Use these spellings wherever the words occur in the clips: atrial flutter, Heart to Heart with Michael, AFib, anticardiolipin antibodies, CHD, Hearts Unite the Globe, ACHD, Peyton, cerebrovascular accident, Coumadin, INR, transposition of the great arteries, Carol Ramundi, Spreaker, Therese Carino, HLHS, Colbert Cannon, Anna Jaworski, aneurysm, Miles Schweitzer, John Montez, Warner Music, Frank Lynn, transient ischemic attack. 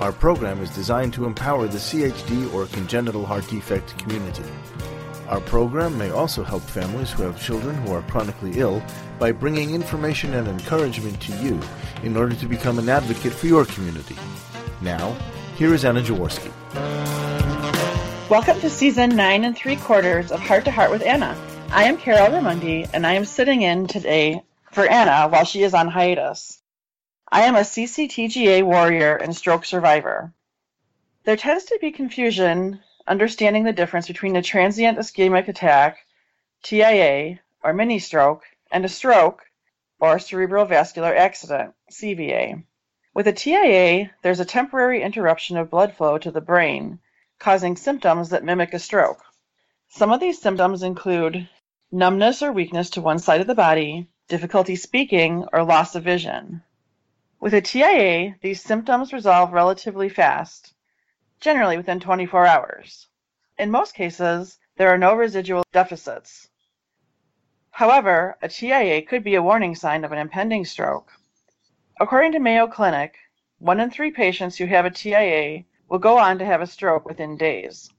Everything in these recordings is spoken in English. Our program is designed to empower the CHD or congenital heart defect community. Our program may also help families who have children who are chronically ill by bringing information and encouragement to you in order to become an advocate for your community. Now, here is Anna Jaworski. Welcome to Season 9 3/4 of Heart to Heart with Anna. I am Carol Ramundi, and I am sitting in today for Anna while she is on hiatus. I am a CCTGA warrior and stroke survivor. There tends to be confusion understanding the difference between a transient ischemic attack, TIA, or mini-stroke, and a stroke, or cerebrovascular accident, CVA. With a TIA, there's a temporary interruption of blood flow to the brain, causing symptoms that mimic a stroke. Some of these symptoms include numbness or weakness to one side of the body, difficulty speaking, or loss of vision. With a TIA, these symptoms resolve relatively fast, generally within 24 hours. In most cases, there are no residual deficits. However, a TIA could be a warning sign of an impending stroke. According to Mayo Clinic, 1 in 3 patients who have a TIA will go on to have a stroke within days.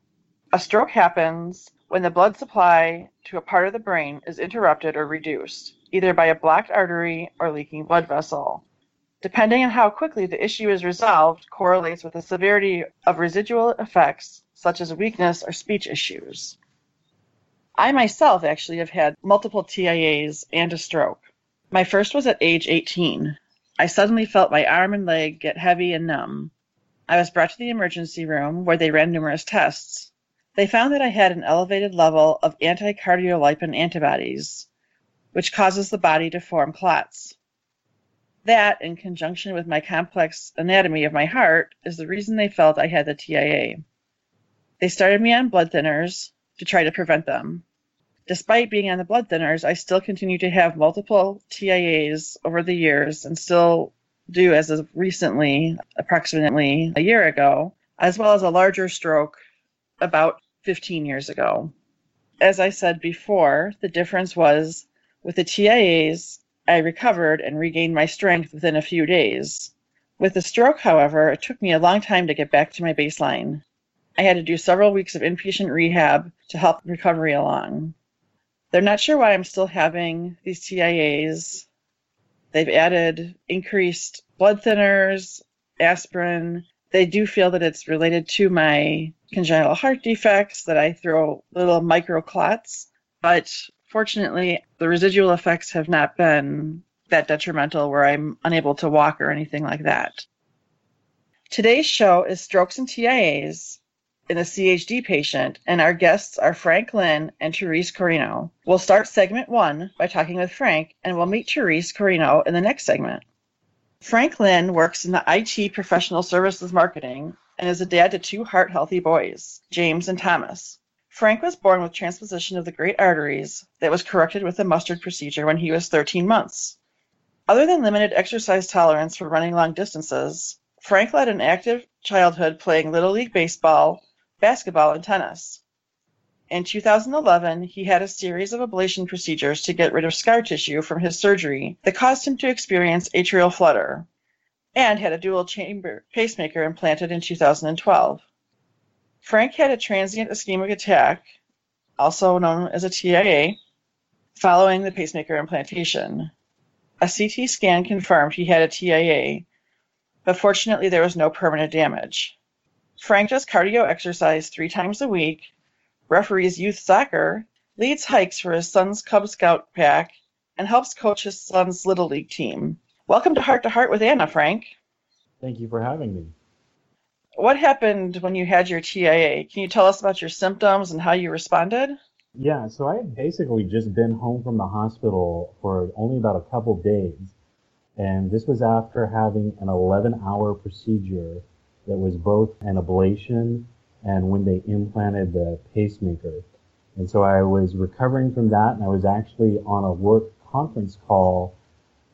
A stroke happens when the blood supply to a part of the brain is interrupted or reduced, either by a blocked artery or leaking blood vessel. Depending on how quickly the issue is resolved correlates with the severity of residual effects, such as weakness or speech issues. I myself actually have had multiple TIAs and a stroke. My first was at age 18. I suddenly felt my arm and leg get heavy and numb. I was brought to the emergency room where they ran numerous tests. They found that I had an elevated level of anticardiolipin antibodies, which causes the body to form clots. That, in conjunction with my complex anatomy of my heart, is the reason they felt I had the TIA. They started me on blood thinners to try to prevent them. Despite being on the blood thinners, I still continue to have multiple TIAs over the years and still do as of recently, approximately a year ago, as well as a larger stroke about 15 years ago. As I said before, the difference was with the TIAs, I recovered and regained my strength within a few days. With the stroke, however, it took me a long time to get back to my baseline. I had to do several weeks of inpatient rehab to help recovery along. They're not sure why I'm still having these TIAs. They've added increased blood thinners, aspirin. They do feel that it's related to my congenital heart defects, that I throw little microclots, but fortunately, the residual effects have not been that detrimental where I'm unable to walk or anything like that. Today's show is Strokes and TIAs in a CHD patient, and our guests are Frank Lynn and Therese Carino. We'll start segment 1 by talking with Frank, and we'll meet Therese Carino in the next segment. Frank Lynn works in the IT professional services marketing and is a dad to 2 heart-healthy boys, James and Thomas. Frank was born with transposition of the great arteries that was corrected with the mustard procedure when he was 13 months. Other than limited exercise tolerance for running long distances, Frank led an active childhood playing Little League baseball, basketball, and tennis. In 2011, he had a series of ablation procedures to get rid of scar tissue from his surgery that caused him to experience atrial flutter, and had a dual-chamber pacemaker implanted in 2012. Frank had a transient ischemic attack, also known as a TIA, following the pacemaker implantation. A CT scan confirmed he had a TIA, but fortunately there was no permanent damage. Frank does cardio exercise 3 times a week, referees youth soccer, leads hikes for his son's Cub Scout pack, and helps coach his son's Little League team. Welcome to Heart with Anna, Frank. Thank you for having me. What happened when you had your TIA? Can you tell us about your symptoms and how you responded? Yeah, so I had basically just been home from the hospital for only about a couple days, and this was after having an 11-hour procedure that was both an ablation and when they implanted the pacemaker. And so I was recovering from that, and I was actually on a work conference call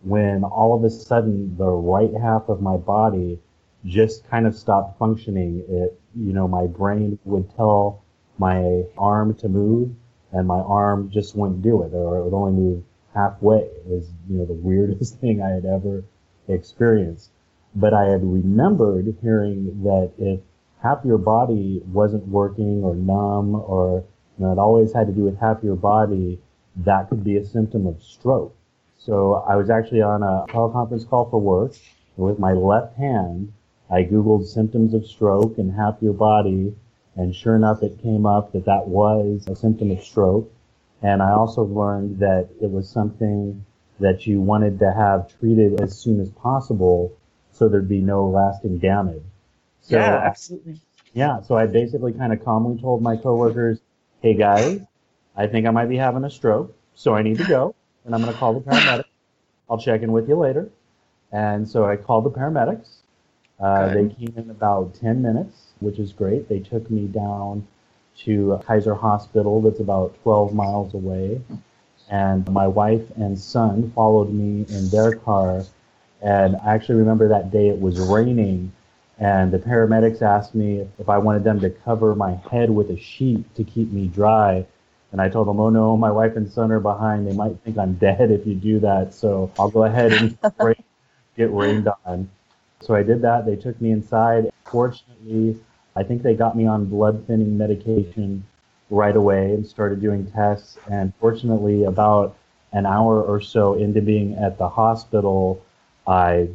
when all of a sudden the right half of my body just kind of stopped functioning. It, you know, my brain would tell my arm to move, and my arm just wouldn't do it, or it would only move halfway. It was, you know, the weirdest thing I had ever experienced. But I had remembered hearing that if half your body wasn't working or numb, or, you know, it always had to do with half your body, that could be a symptom of stroke. So I was actually on a teleconference call for work. With my left hand, I Googled symptoms of stroke and half your body, and sure enough, it came up that that was a symptom of stroke. And I also learned that it was something that you wanted to have treated as soon as possible so there'd be no lasting damage. So, yeah, absolutely. Yeah, so I basically kind of calmly told my coworkers, hey guys, I think I might be having a stroke, so I need to go, and I'm going to call the paramedic. I'll check in with you later. And so I called the paramedics. They came in about 10 minutes, which is great. They took me down to Kaiser Hospital, that's about 12 miles away. And my wife and son followed me in their car. And I actually remember that day it was raining, and the paramedics asked me if I wanted them to cover my head with a sheet to keep me dry. And I told them, oh no, my wife and son are behind. They might think I'm dead if you do that. So I'll go ahead and get rained on. So I did that. They took me inside. Fortunately, I think they got me on blood thinning medication right away and started doing tests. And fortunately, about an hour or so into being at the hospital, I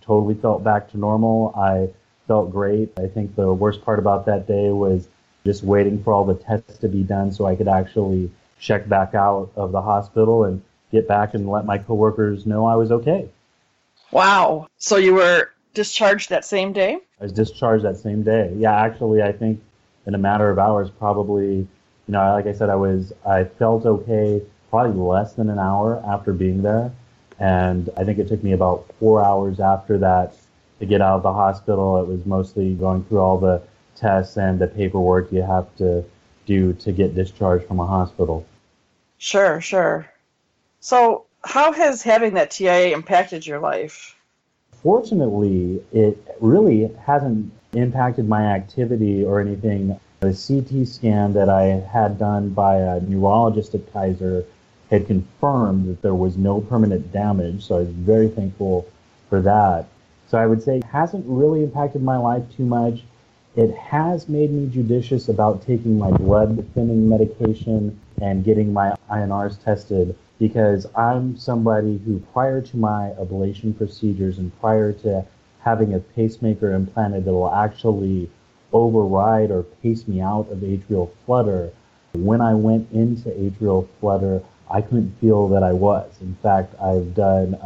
totally felt back to normal. I felt great. I think the worst part about that day was just waiting for all the tests to be done so I could actually check back out of the hospital and get back and let my coworkers know I was okay. Wow. So you were discharged that same day? I was discharged that same day. Yeah, actually, I think in a matter of hours, probably, you know, like I said, I felt okay probably less than an hour after being there. And I think it took me about 4 hours after that to get out of the hospital. It was mostly going through all the tests and the paperwork you have to do to get discharged from a hospital. Sure, sure. So how has having that TIA impacted your life? Fortunately, it really hasn't impacted my activity or anything. The CT scan that I had done by a neurologist at Kaiser had confirmed that there was no permanent damage, so I was very thankful for that. So I would say it hasn't really impacted my life too much. It has made me judicious about taking my blood-thinning medication and getting my INRs tested, because I'm somebody who, prior to my ablation procedures and prior to having a pacemaker implanted that will actually override or pace me out of atrial flutter, when I went into atrial flutter, I couldn't feel that I was. In fact, I've done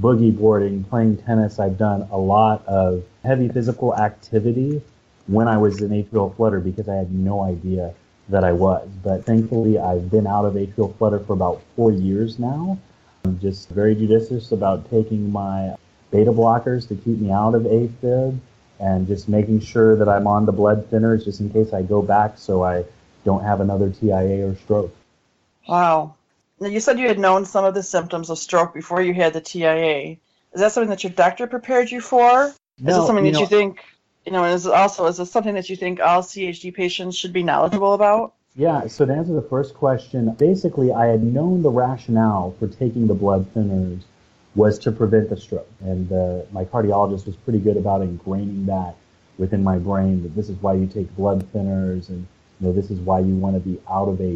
boogie boarding, playing tennis. I've done a lot of heavy physical activity when I was in atrial flutter because I had no idea that I was. But thankfully, I've been out of atrial flutter for about 4 years now. I'm just very judicious about taking my beta blockers to keep me out of AFib and just making sure that I'm on the blood thinners just in case I go back so I don't have another TIA or stroke. Wow. Now, you said you had known some of the symptoms of stroke before you had the TIA. Is that something that your doctor prepared you for? No, is it something that you think, you know, and is this something that you think all CHD patients should be knowledgeable about? Yeah, so to answer the first question, basically I had known the rationale for taking the blood thinners was to prevent the stroke. And my cardiologist was pretty good about ingraining that within my brain, that this is why you take blood thinners and, you know, this is why you want to be out of AFib,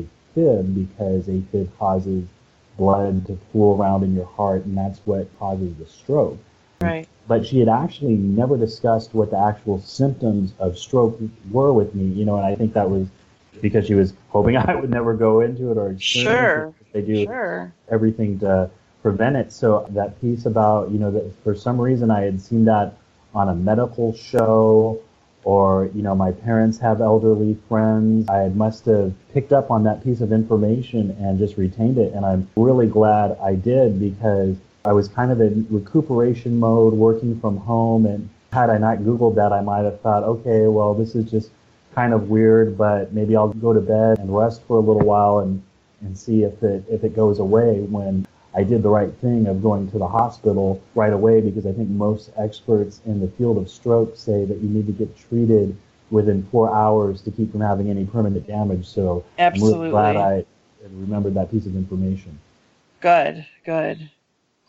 because AFib causes blood to pool around in your heart, and that's what causes the stroke. Right. But she had actually never discussed what the actual symptoms of stroke were with me, you know, and I think that was because she was hoping I would never go into it or experience it. They do everything to prevent it. So that piece about, you know, that for some reason I had seen that on a medical show, or, you know, my parents have elderly friends. I must have picked up on that piece of information and just retained it. And I'm really glad I did, because I was kind of in recuperation mode, working from home. And had I not Googled that, I might have thought, okay, well, this is just kind of weird, but maybe I'll go to bed and rest for a little while and see if it goes away, when I did the right thing of going to the hospital right away, because I think most experts in the field of stroke say that you need to get treated within 4 hours to keep from having any permanent damage. So absolutely. I'm really glad I remembered that piece of information. Good, good.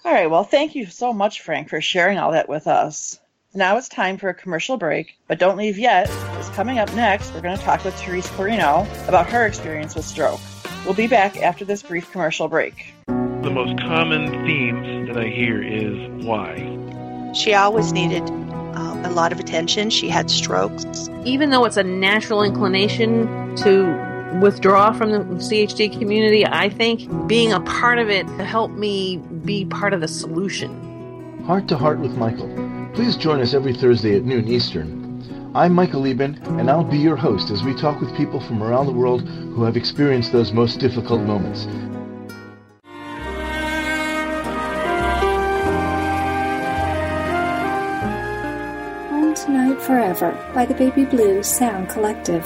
All right, well, thank you so much, Frank, for sharing all that with us. Now it's time for a commercial break, but don't leave yet, because coming up next, we're going to talk with Therese Carino about her experience with stroke. We'll be back after this brief commercial break. The most common themes that I hear is why. She always needed a lot of attention. She had strokes. Even though it's a natural inclination to withdraw from the CHD community, I think being a part of it helped me be part of the solution. Heart to Heart with Michael. Please join us every Thursday at noon Eastern. I'm Michael Lieben, and I'll be your host as we talk with people from around the world who have experienced those most difficult moments. Tonight Forever by the Baby Blue Sound Collective.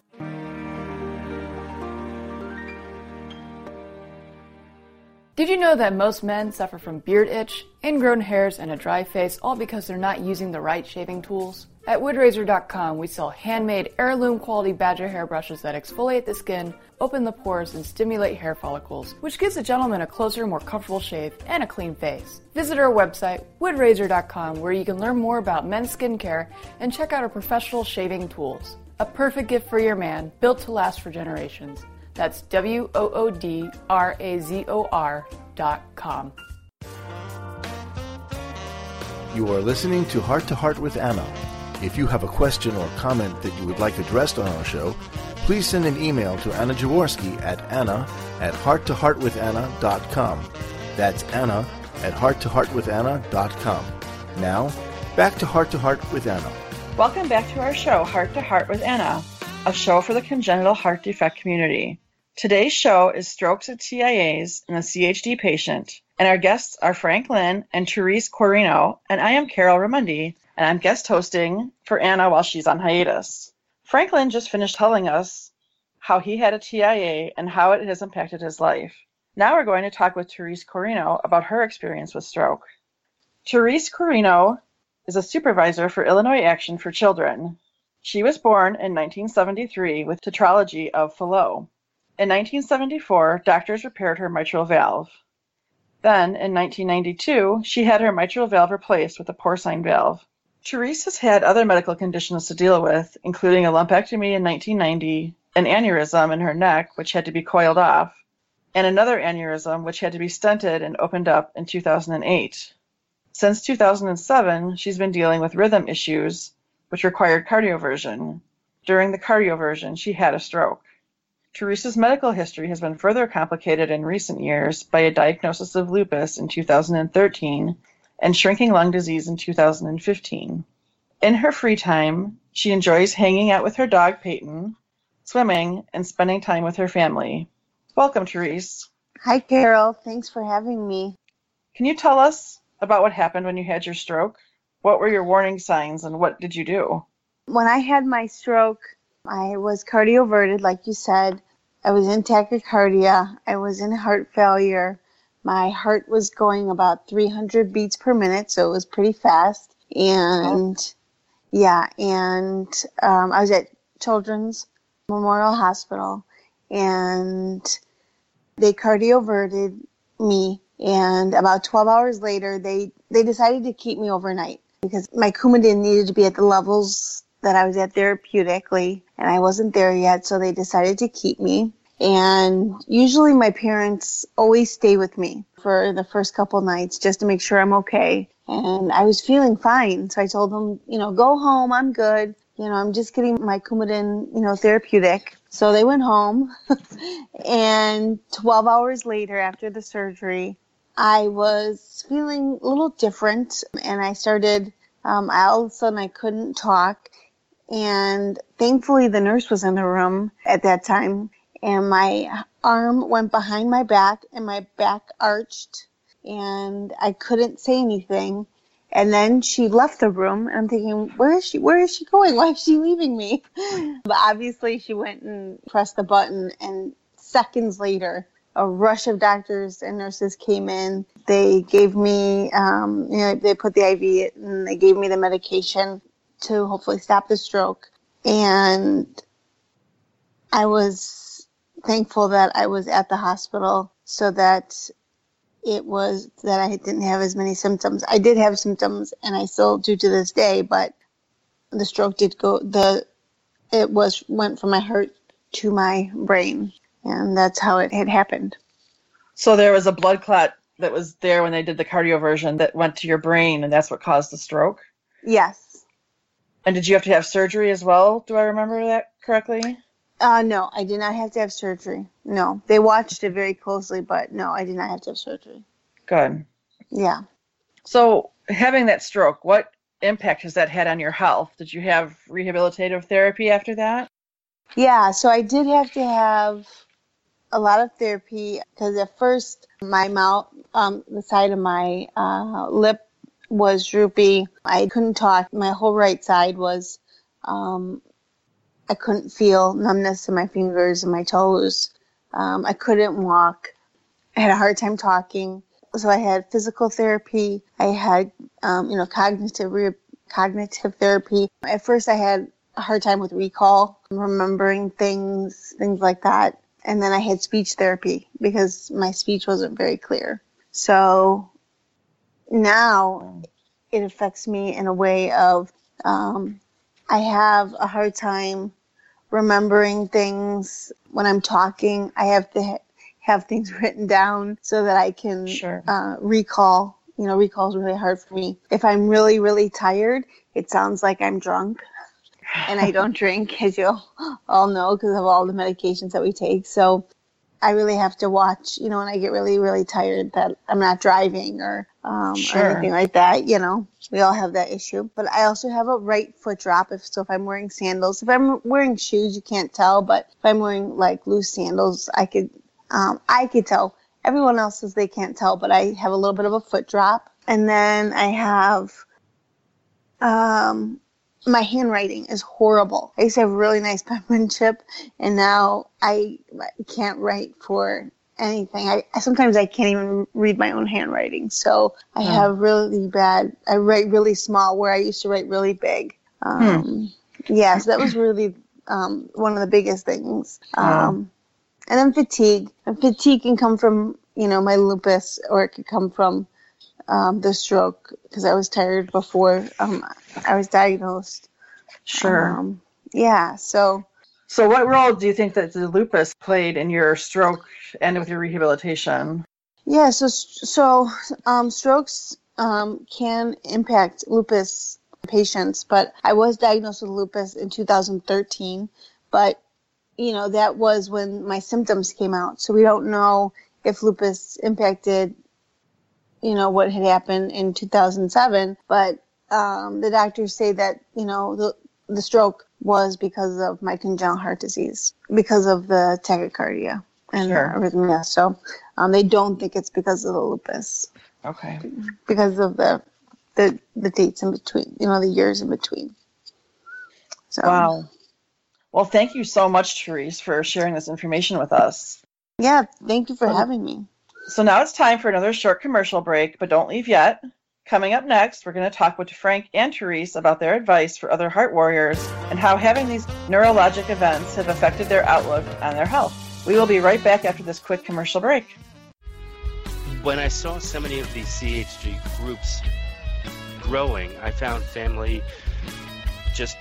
Did you know that most men suffer from beard itch, ingrown hairs, and a dry face, all because they're not using the right shaving tools? At WoodRazor.com, we sell handmade, heirloom-quality badger hair brushes that exfoliate the skin, open the pores, and stimulate hair follicles, which gives a gentleman a closer, more comfortable shave and a clean face. Visit our website, WoodRazor.com, where you can learn more about men's skincare and check out our professional shaving tools. A perfect gift for your man, built to last for generations. That's WOODRAZOR.com. You are listening to Heart with Anna. If you have a question or comment that you would like addressed on our show, please send an email to Anna Jaworski at anna@hearttoheartwithanna.com. That's anna@hearttoheartwithanna.com. Now, back to Heart with Anna. Welcome back to our show, Heart to Heart with Anna, a show for the congenital heart defect community. Today's show is strokes at TIAs in a CHD patient, and our guests are Frank Lynn and Therese Carino, and I am Carol Ramundi, and I'm guest hosting for Anna while she's on hiatus. Frank Lynn just finished telling us how he had a TIA and how it has impacted his life. Now we're going to talk with Therese Carino about her experience with stroke. Therese Carino is a supervisor for Illinois Action for Children. She was born in 1973 with tetralogy of Fallot. In 1974, doctors repaired her mitral valve. Then, in 1992, she had her mitral valve replaced with a porcine valve. Therese has had other medical conditions to deal with, including a lumpectomy in 1990, an aneurysm in her neck, which had to be coiled off, and another aneurysm, which had to be stented and opened up in 2008. Since 2007, she's been dealing with rhythm issues, which required cardioversion. During the cardioversion, she had a stroke. Therese's medical history has been further complicated in recent years by a diagnosis of lupus in 2013 and shrinking lung disease in 2015. In her free time, she enjoys hanging out with her dog, Peyton, swimming, and spending time with her family. Welcome, Therese. Hi, Carol. Thanks for having me. Can you tell us about what happened when you had your stroke? What were your warning signs, and what did you do? When I had my stroke, I was cardioverted, like you said. I was in tachycardia. I was in heart failure. My heart was going about 300 beats per minute, so it was pretty fast. And, I was at Children's Memorial Hospital, and They cardioverted me, and about 12 hours later, they decided to keep me overnight because my Coumadin needed to be at the levels that I was at therapeutically, and I wasn't there yet, so they decided to keep me. And usually my parents always stay with me for the first couple nights just to make sure I'm okay. And I was feeling fine. So I told them, you know, go home. I'm good. You know, I'm just getting my Coumadin, you know, therapeutic. So they went home. And 12 hours later after the surgery, I was feeling a little different. And I started, all of a sudden I couldn't talk. And thankfully the nurse was in the room at that time. And my arm went behind my back, and my back arched, and I couldn't say anything. And then she left the room, and I'm thinking, where is she going? Why is she leaving me? But obviously she went and pressed the button, and seconds later, a rush of doctors and nurses came in. They gave me, you know, they put the IV in, and they gave me the medication to hopefully stop the stroke. And I was thankful that I was at the hospital so that I didn't have as many symptoms. I did have symptoms, and I still do to this day, but the stroke did go, it went from my heart to my brain, and that's how it had happened. So there was a blood clot that was there when they did the cardioversion that went to your brain, and that's what caused the stroke? Yes. And did you have to have surgery as well? Do I remember that correctly? No, I did not have to have surgery. No, they watched it very closely, but no, I did not have to have surgery. Good. Yeah. So having that stroke, what impact has that had on your health? Did you have rehabilitative therapy after that? Yeah, so I did have to have a lot of therapy because at first my mouth, the side of my lip was droopy. I couldn't talk. My whole right side was... I couldn't feel numbness in my fingers and my toes. I couldn't walk. I had a hard time talking. So I had physical therapy. I had, cognitive therapy. At first I had a hard time with recall, remembering things like that. And then I had speech therapy because my speech wasn't very clear. So now it affects me in a way of, I have a hard time remembering things. When I'm talking, I have to have things written down so that I can recall. You know, recall is really hard for me. If I'm really, really tired, it sounds like I'm drunk. And I don't drink, as you all know, because of all the medications that we take. So I really have to watch, you know, when I get really, really tired that I'm not driving or anything like that, you know. We all have that issue. But I also have a right foot drop. If I'm wearing sandals, if I'm wearing shoes, you can't tell. But if I'm wearing like loose sandals, I could tell. Everyone else says they can't tell, but I have a little bit of a foot drop. And then I have, my handwriting is horrible. I used to have really nice penmanship, and now I can't write for anything. Sometimes I can't even read my own handwriting. So I have really bad, I write really small where I used to write really big. Yeah, so that was really one of the biggest things. And then fatigue. And fatigue can come from, you know, my lupus, or it could come from the stroke because I was tired before I was diagnosed. Sure. Yeah, so... So what role do you think that the lupus played in your stroke and with your rehabilitation? Yeah, so strokes can impact lupus patients, but I was diagnosed with lupus in 2013, but, you know, that was when my symptoms came out. So we don't know if lupus impacted, you know, what had happened in 2007, but the doctors say that, you know, the stroke was because of my congenital heart disease, because of the tachycardia and arrhythmia. So they don't think it's because of the lupus. Okay. Because of the dates in between, you know, the years in between. So. Wow. Well, thank you so much, Therese, for sharing this information with us. Yeah, thank you for having me. So now it's time for another short commercial break, but don't leave yet. Coming up next, we're going to talk with Frank and Therese about their advice for other heart warriors and how having these neurologic events have affected their outlook on their health. We will be right back after this quick commercial break. When I saw so many of these CHG groups growing, I found family just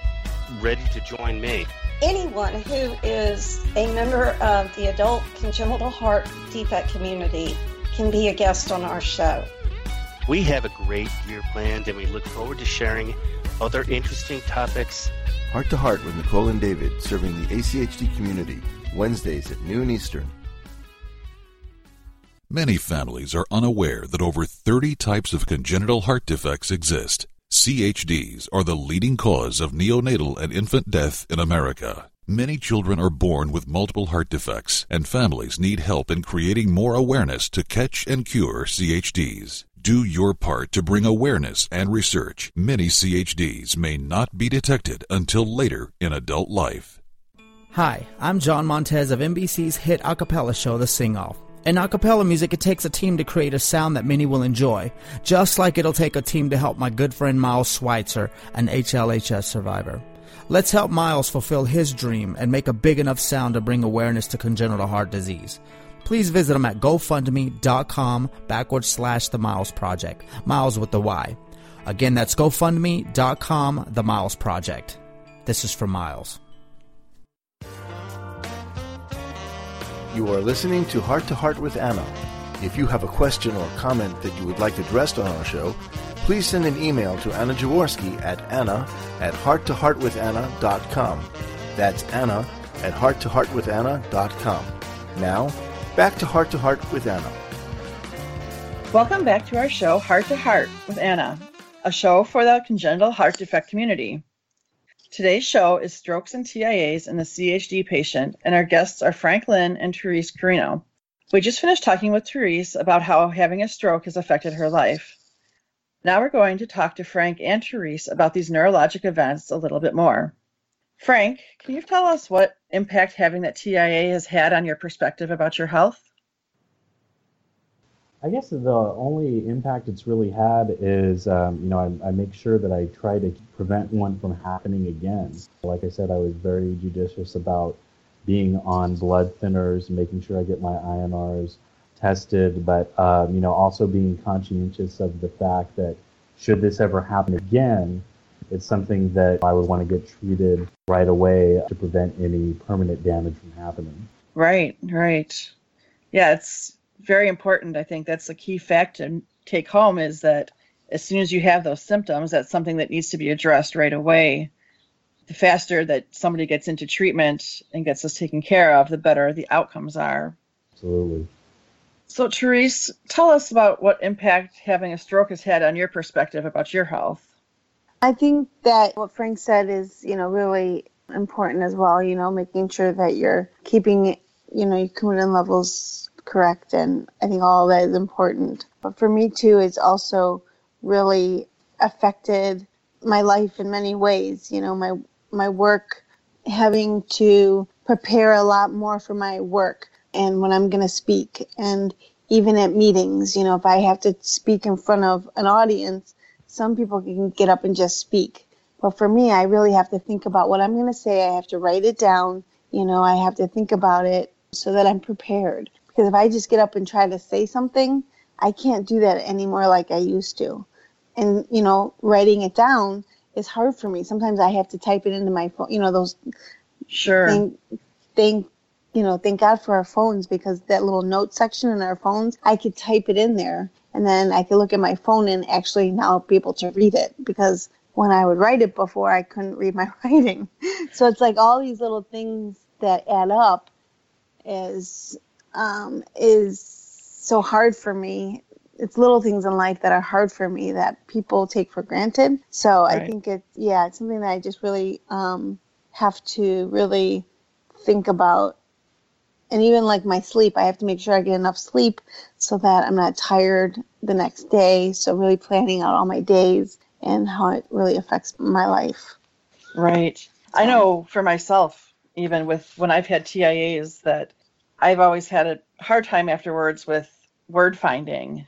ready to join me. Anyone who is a member of the adult congenital heart defect community can be a guest on our show. We have a great year planned, and we look forward to sharing other interesting topics. Heart to Heart with Nicole and David, serving the ACHD community, Wednesdays at noon Eastern. Many families are unaware that over 30 types of congenital heart defects exist. CHDs are the leading cause of neonatal and infant death in America. Many children are born with multiple heart defects, and families need help in creating more awareness to catch and cure CHDs. Do your part to bring awareness and research. Many CHDs may not be detected until later in adult life. Hi, I'm John Montez of NBC's hit a cappella show, The Sing Off. In a cappella music, it takes a team to create a sound that many will enjoy, just like it'll take a team to help my good friend Miles Schweitzer, an HLHS survivor. Let's help Miles fulfill his dream and make a big enough sound to bring awareness to congenital heart disease. Please visit him at GoFundMe.com/The Miles Project, Miles with the Y. Again, that's GoFundMe.com/The Miles Project. This is for Miles. You are listening to Heart with Anna. If you have a question or comment that you would like addressed on our show, please send an email to Anna Jaworski at anna@hearttoheartwithanna.com. That's anna@hearttoheartwithanna.com. Now, back to Heart with Anna. Welcome back to our show, Heart to Heart with Anna, a show for the congenital heart defect community. Today's show is Strokes and TIAs in the CHD patient, and our guests are Frank Lynn and Therese Carino. We just finished talking with Therese about how having a stroke has affected her life. Now we're going to talk to Frank and Therese about these neurologic events a little bit more. Frank, can you tell us what impact having that TIA has had on your perspective about your health? I guess the only impact it's really had is, I make sure that I try to prevent one from happening again. Like I said, I was very judicious about being on blood thinners, making sure I get my INRs tested, but, also being conscientious of the fact that should this ever happen again, it's something that I would want to get treated right away to prevent any permanent damage from happening. Right. Yeah, it's very important. I think that's a key fact to take home, is that as soon as you have those symptoms, that's something that needs to be addressed right away. The faster that somebody gets into treatment and gets this taken care of, the better the outcomes are. Absolutely. So, Therese, tell us about what impact having a stroke has had on your perspective about your health. I think that what Frank said is, really important as well, making sure that you're keeping, your Coumadin levels correct, and I think all that is important. But for me too, it's also really affected my life in many ways. My work, having to prepare a lot more for my work and when I'm going to speak, and even at meetings, if I have to speak in front of an audience, some people can get up and just speak. But for me, I really have to think about what I'm going to say. I have to write it down. I have to think about it so that I'm prepared. Because if I just get up and try to say something, I can't do that anymore like I used to. And, writing it down is hard for me. Sometimes I have to type it into my phone, those. Sure. Thank God for our phones, because that little note section in our phones, I could type it in there and then I could look at my phone and actually now be able to read it, because when I would write it before, I couldn't read my writing. So it's like all these little things that add up is so hard for me. It's little things in life that are hard for me that people take for granted. So right. I think it's something that I just really have to really think about. And even like my sleep, I have to make sure I get enough sleep so that I'm not tired the next day. So really planning out all my days and how it really affects my life. Right. I know for myself, even with when I've had TIAs, that I've always had a hard time afterwards with word finding.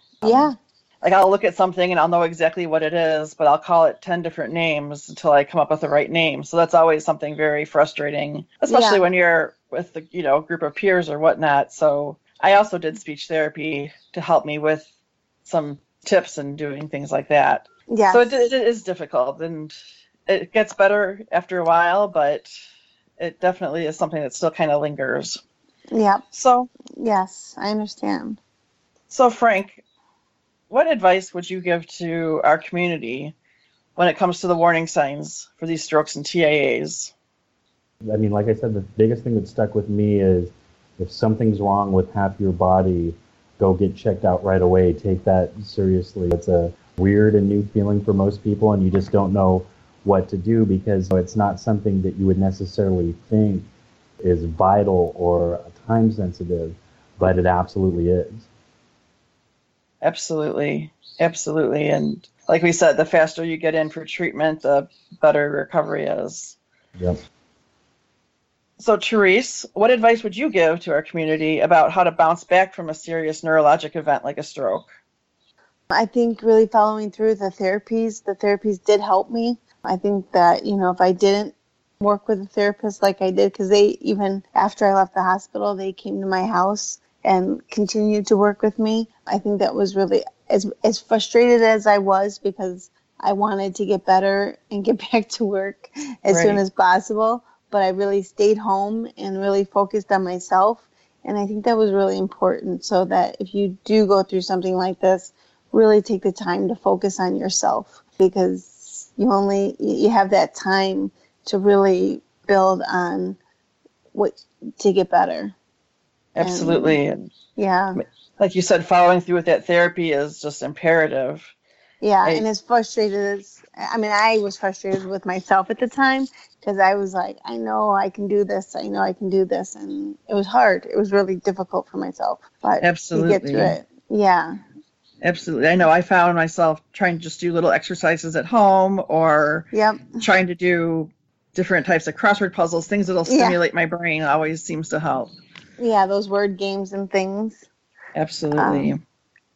Like I'll look at something and I'll know exactly what it is, but I'll call it 10 different names until I come up with the right name. So that's always something very frustrating, especially when you're with the, you know, a group of peers or whatnot. So I also did speech therapy to help me with some tips and doing things like that. Yeah. So it is difficult, and it gets better after a while, but it definitely is something that still kind of lingers. Yeah. So. Yes, I understand. So, Frank, what advice would you give to our community when it comes to the warning signs for these strokes and TIAs? I mean, like I said, the biggest thing that stuck with me is if something's wrong with half your body, go get checked out right away. Take that seriously. It's a weird and new feeling for most people, and you just don't know what to do because it's not something that you would necessarily think is vital or time sensitive, but it absolutely is. Absolutely. Absolutely. And like we said, the faster you get in for treatment, the better recovery is. Yep. So, Therese, what advice would you give to our community about how to bounce back from a serious neurologic event like a stroke? I think really following through the therapies did help me. I think that, you know, if I didn't work with a therapist like I did, because they, even after I left the hospital, they came to my house and continued to work with me. I think that was really, as frustrated as I was, because I wanted to get better and get back to work as soon as possible. But I really stayed home and really focused on myself. And I think that was really important, so that if you do go through something like this, really take the time to focus on yourself, because you have that time to really build on to get better. Absolutely. And like you said, following through with that therapy is just imperative. Yeah, and as frustrated as, I mean, I was frustrated with myself at the time, because I was like, I know I can do this. I know I can do this. And it was hard. It was really difficult for myself. But absolutely. You get through it. Yeah. Absolutely. I know I found myself trying to just do little exercises at home, or trying to do different types of crossword puzzles. Things that will stimulate my brain always seems to help. Yeah, those word games and things. Absolutely.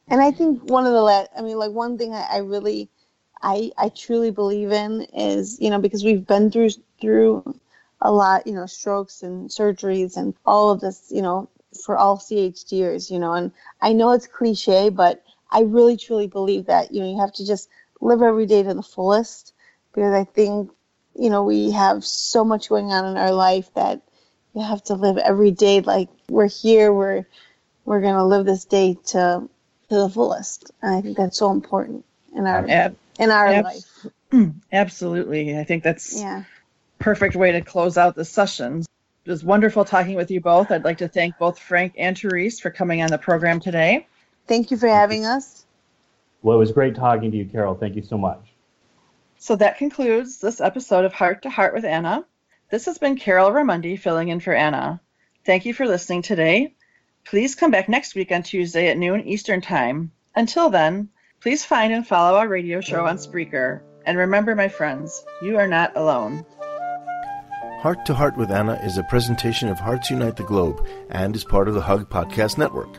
And I think one thing I truly believe in is, you know, because we've been through a lot, you know, strokes and surgeries and all of this, you know, for all CHDers, you know, and I know it's cliche, but I really truly believe that, you know, you have to just live every day to the fullest, because I think, you know, we have so much going on in our life that you have to live every day like we're here, we're going to live this day to the fullest. And I think that's so important in our life. Absolutely. I think that's perfect way to close out the session. It was wonderful talking with you both. I'd like to thank both Frank and Therese for coming on the program today. Thank you for having us. Well, it was great talking to you, Carol. Thank you so much. So that concludes this episode of Heart to Heart with Anna. This has been Carol Ramundi filling in for Anna. Thank you for listening today. Please come back next week on Tuesday at noon Eastern Time. Until then, please find and follow our radio show on Spreaker. And remember, my friends, you are not alone. Heart to Heart with Anna is a presentation of Hearts Unite the Globe and is part of the HUG Podcast Network.